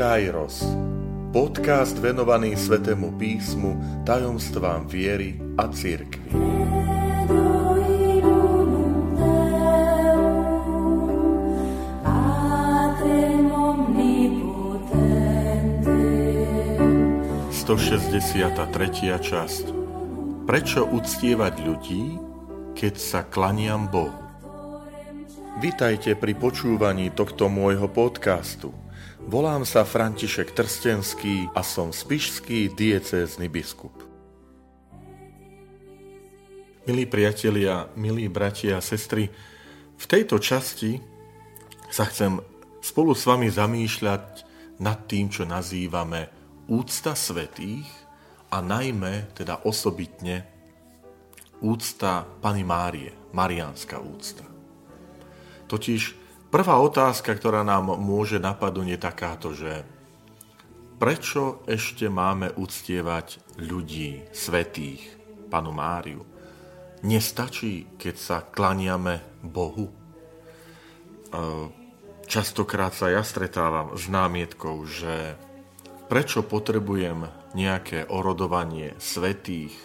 Kairos, podcast venovaný Svätému písmu, tajomstvám viery a cirkvi. To 63. časť. Prečo uctievať ľudí, keď sa klaniam Bohu? Vitajte pri počúvaní tohto môjho podcastu. Volám sa František Trstenský a som spišský diecézny biskup. Milí priatelia, milí bratia a sestry, v tejto časti sa chcem spolu s vami zamýšľať nad tým, čo nazývame úcta svätých a najmä teda osobitne úcta Panny Márie, mariánska úcta. Totiž prvá otázka, ktorá nám môže napadnúť, je takáto, že prečo ešte máme uctievať ľudí, svätých, Pannu Máriu? Nestačí, keď sa klaniame Bohu? Častokrát sa ja stretávam s námietkou, že prečo potrebujem nejaké orodovanie svätých,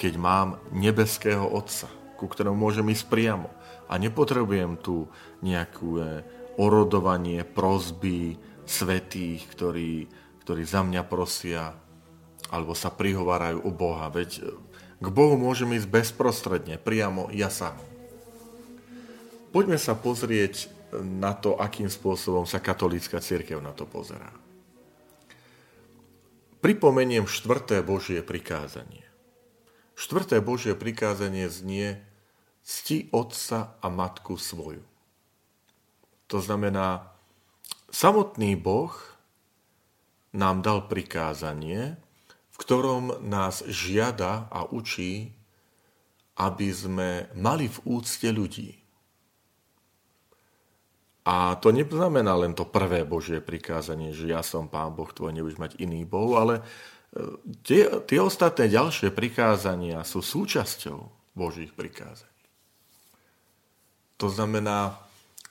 keď mám nebeského Otca, ku ktorému môžem ísť priamo. A nepotrebujem tu nejaké orodovanie, prosby svätých, ktorí za mňa prosia alebo sa prihovárajú u Boha. Veď k Bohu môžem ísť bezprostredne, priamo ja sám. Poďme sa pozrieť na to, akým spôsobom sa katolícka cirkev na to pozerá. Pripomeniem 4. Božie prikázanie. 4. Božie prikázanie znie: cti otca a matku svoju. To znamená, samotný Boh nám dal prikázanie, v ktorom nás žiada a učí, aby sme mali v úcte ľudí. A to neznamená len to prvé Božie prikázanie, že ja som Pán Boh tvoj, nebudeš mať iný boh, ale tie ostatné ďalšie prikázania sú súčasťou Božích prikázaní. To znamená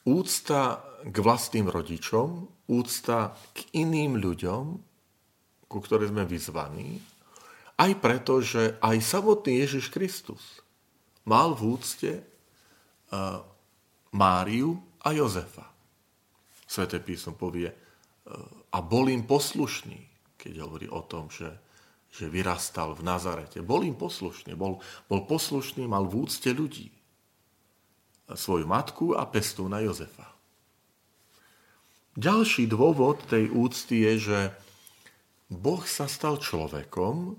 úcta k vlastným rodičom, úcta k iným ľuďom, ku ktorým sme vyzvaní, aj preto, že aj samotný Ježiš Kristus mal v úcte Máriu a Jozefa. Sväté písmo povie, a bol im poslušný, keď hovorí o tom, že vyrastal v Nazarete. Bol im poslušný, bol poslušný, mal v úcte ľudí. Svoju matku a pestúna Jozefa. Ďalší dôvod tej úcty je, že Boh sa stal človekom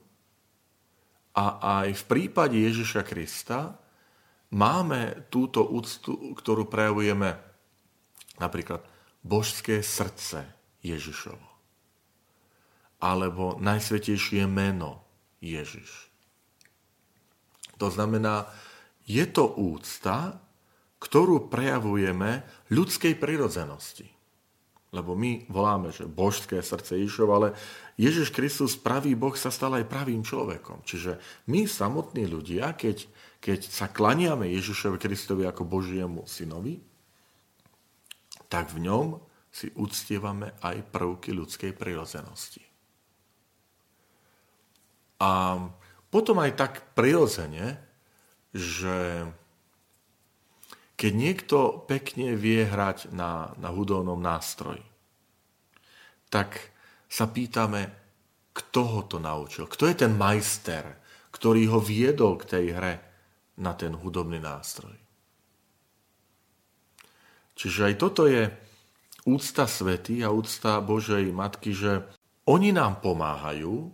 a aj v prípade Ježiša Krista máme túto úctu, ktorú prejavujeme, napríklad božské srdce Ježišovo alebo najsvätejšie meno Ježiš. To znamená, je to úcta, ktorú prejavujeme ľudskej prirodzenosti. Lebo my voláme, že božské srdce Ježišovo, ale Ježiš Kristus, pravý Boh, sa stal aj pravým človekom. Čiže my samotní ľudia, keď sa klaniame Ježišovi Kristovi ako Božiemu synovi, tak v ňom si uctievame aj prvky ľudskej prirodzenosti. A potom aj tak prirodzene, že keď niekto pekne vie hrať na hudobnom nástroji, tak sa pýtame, kto ho to naučil, kto je ten majster, ktorý ho viedol k tej hre na ten hudobný nástroj. Čiže aj toto je úcta svätých a úcta Božej Matky, že oni nám pomáhajú,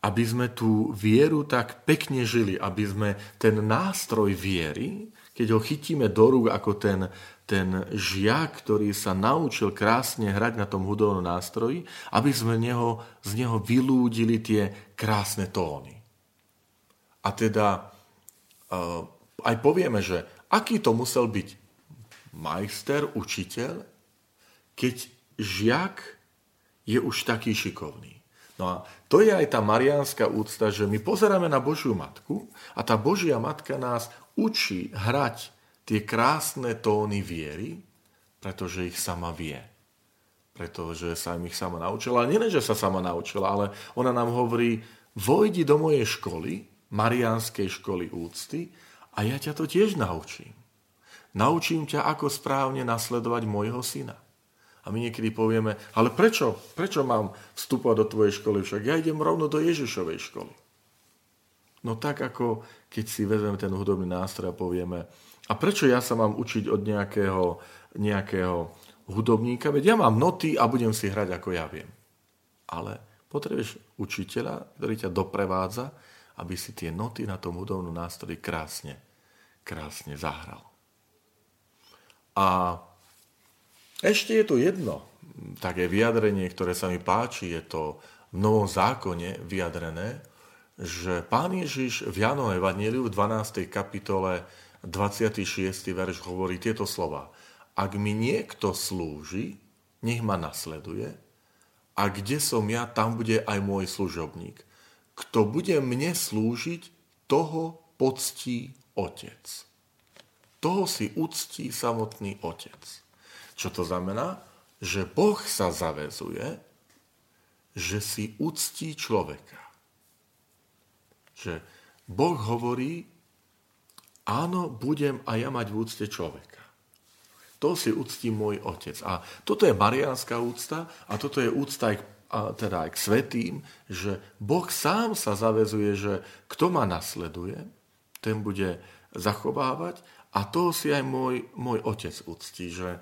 aby sme tú vieru tak pekne žili, aby sme ten nástroj viery, keď ho chytíme do rúk ako ten žiak, ktorý sa naučil krásne hrať na tom hudobnom nástroji, aby sme z neho vylúdili tie krásne tóny. A teda aj povieme, že aký to musel byť majster, učiteľ, keď žiak je už taký šikovný. No a to je aj tá mariánska úcta, že my pozeráme na Božiu Matku a tá Božia Matka nás učí hrať tie krásne tóny viery, pretože ich sama vie. pretože sa im ich sama naučila. Nie, že sa sama naučila, ale ona nám hovorí, vojdi do mojej školy, mariánskej školy úcty, a ja ťa to tiež naučím. Naučím ťa, ako správne nasledovať môjho syna. A my niekedy povieme, ale prečo? Prečo mám vstupovať do tvojej školy? Však ja idem rovno do Ježišovej školy. No tak, ako keď si vezmeme ten hudobný nástroj a povieme, a prečo ja sa mám učiť od nejakého hudobníka? Veď ja mám noty a budem si hrať, ako ja viem. Ale potrebuješ učiteľa, ktorý ťa doprevádza, aby si tie noty na tom hudobnom nástroji krásne zahral. A ešte je tu jedno také vyjadrenie, ktoré sa mi páči, je to v Novom zákone vyjadrené, že Pán Ježiš v Jánovom evanjeliu v 12. kapitole 26. verš hovorí tieto slova. Ak mi niekto slúži, nech ma nasleduje, a kde som ja, tam bude aj môj služobník. Kto bude mne slúžiť, toho poctí Otec. Toho si uctí samotný Otec. Čo to znamená? Že Boh sa zaväzuje, že si uctí človeka. Že Boh hovorí, áno, budem a ja mať v úcte človeka. To si uctí môj Otec. A toto je mariánska úcta a toto je úcta aj k svätým, že Boh sám sa zaväzuje, že kto ma nasleduje, ten bude zachovávať, a toho si aj môj Otec uctí, že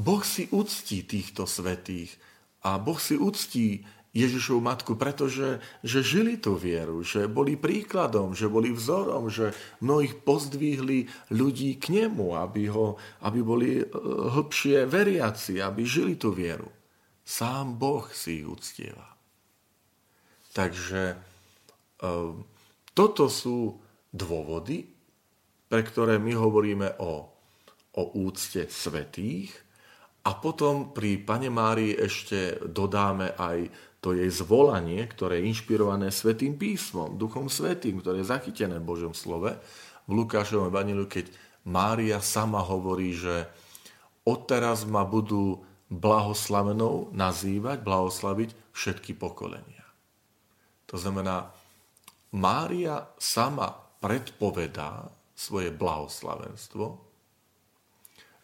Boh si uctí týchto svätých a Boh si uctí Ježišovu matku, pretože že žili tú vieru, že boli príkladom, že boli vzorom, že mnohých pozdvihli ľudí k nemu, aby boli hlbšie veriaci, aby žili tú vieru. Sám Boh si ich uctieva. Takže toto sú dôvody, pre ktoré my hovoríme o úcte svätých, a potom pri Pane Márii ešte dodáme aj to jej zvolanie, ktoré je inšpirované Svätým písmom, Duchom Svätým, ktoré je zachytené v Božom slove. V Lukášovom evanjeliu, keď Mária sama hovorí, že odteraz ma budú blahoslavenou nazývať, blahoslaviť všetky pokolenia. To znamená, Mária sama predpovedá svoje blahoslavenstvo,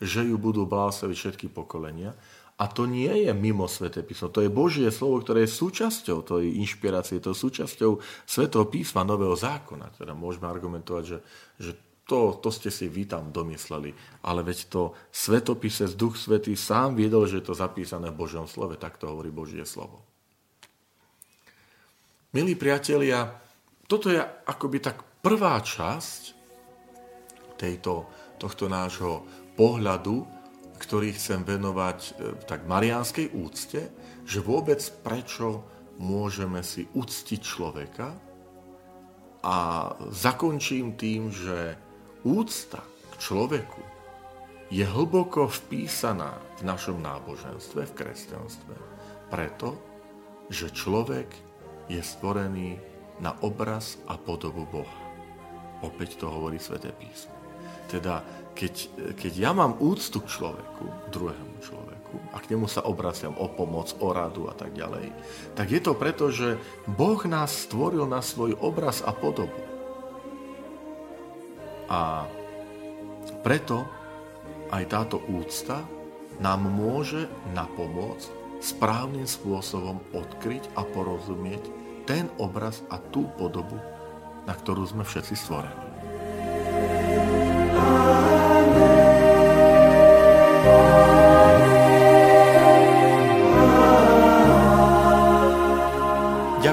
že ju budú blahoslaviť všetky pokolenia. A to nie je mimo Sväté písmo, to je Božie slovo, ktoré je súčasťou tej inšpirácie, to je súčasťou Svätého písma Nového zákona. Teda môžeme argumentovať, že to ste si vy tam domysleli, ale veď to Svätopisec Duch Svätý sám viedol, že je to zapísané v Božom slove, tak to hovorí Božie slovo. Milí priatelia, toto je akoby tak prvá časť tohto nášho pohľadu, ktorý chcem venovať tak mariánskej úcte, že vôbec prečo môžeme si uctiť človeka, a zakončím tým, že úcta k človeku je hlboko vpísaná v našom náboženstve, v kresťanstve, preto, že človek je stvorený na obraz a podobu Boha. Opäť to hovorí Sväté písmo. Teda, keď ja mám úctu k človeku, druhému človeku, a k nemu sa obraciam o pomoc, o radu a tak ďalej, tak je to preto, že Boh nás stvoril na svoj obraz a podobu. A preto aj táto úcta nám môže napomôcť správnym spôsobom odkryť a porozumieť ten obraz a tú podobu, na ktorú sme všetci stvorení.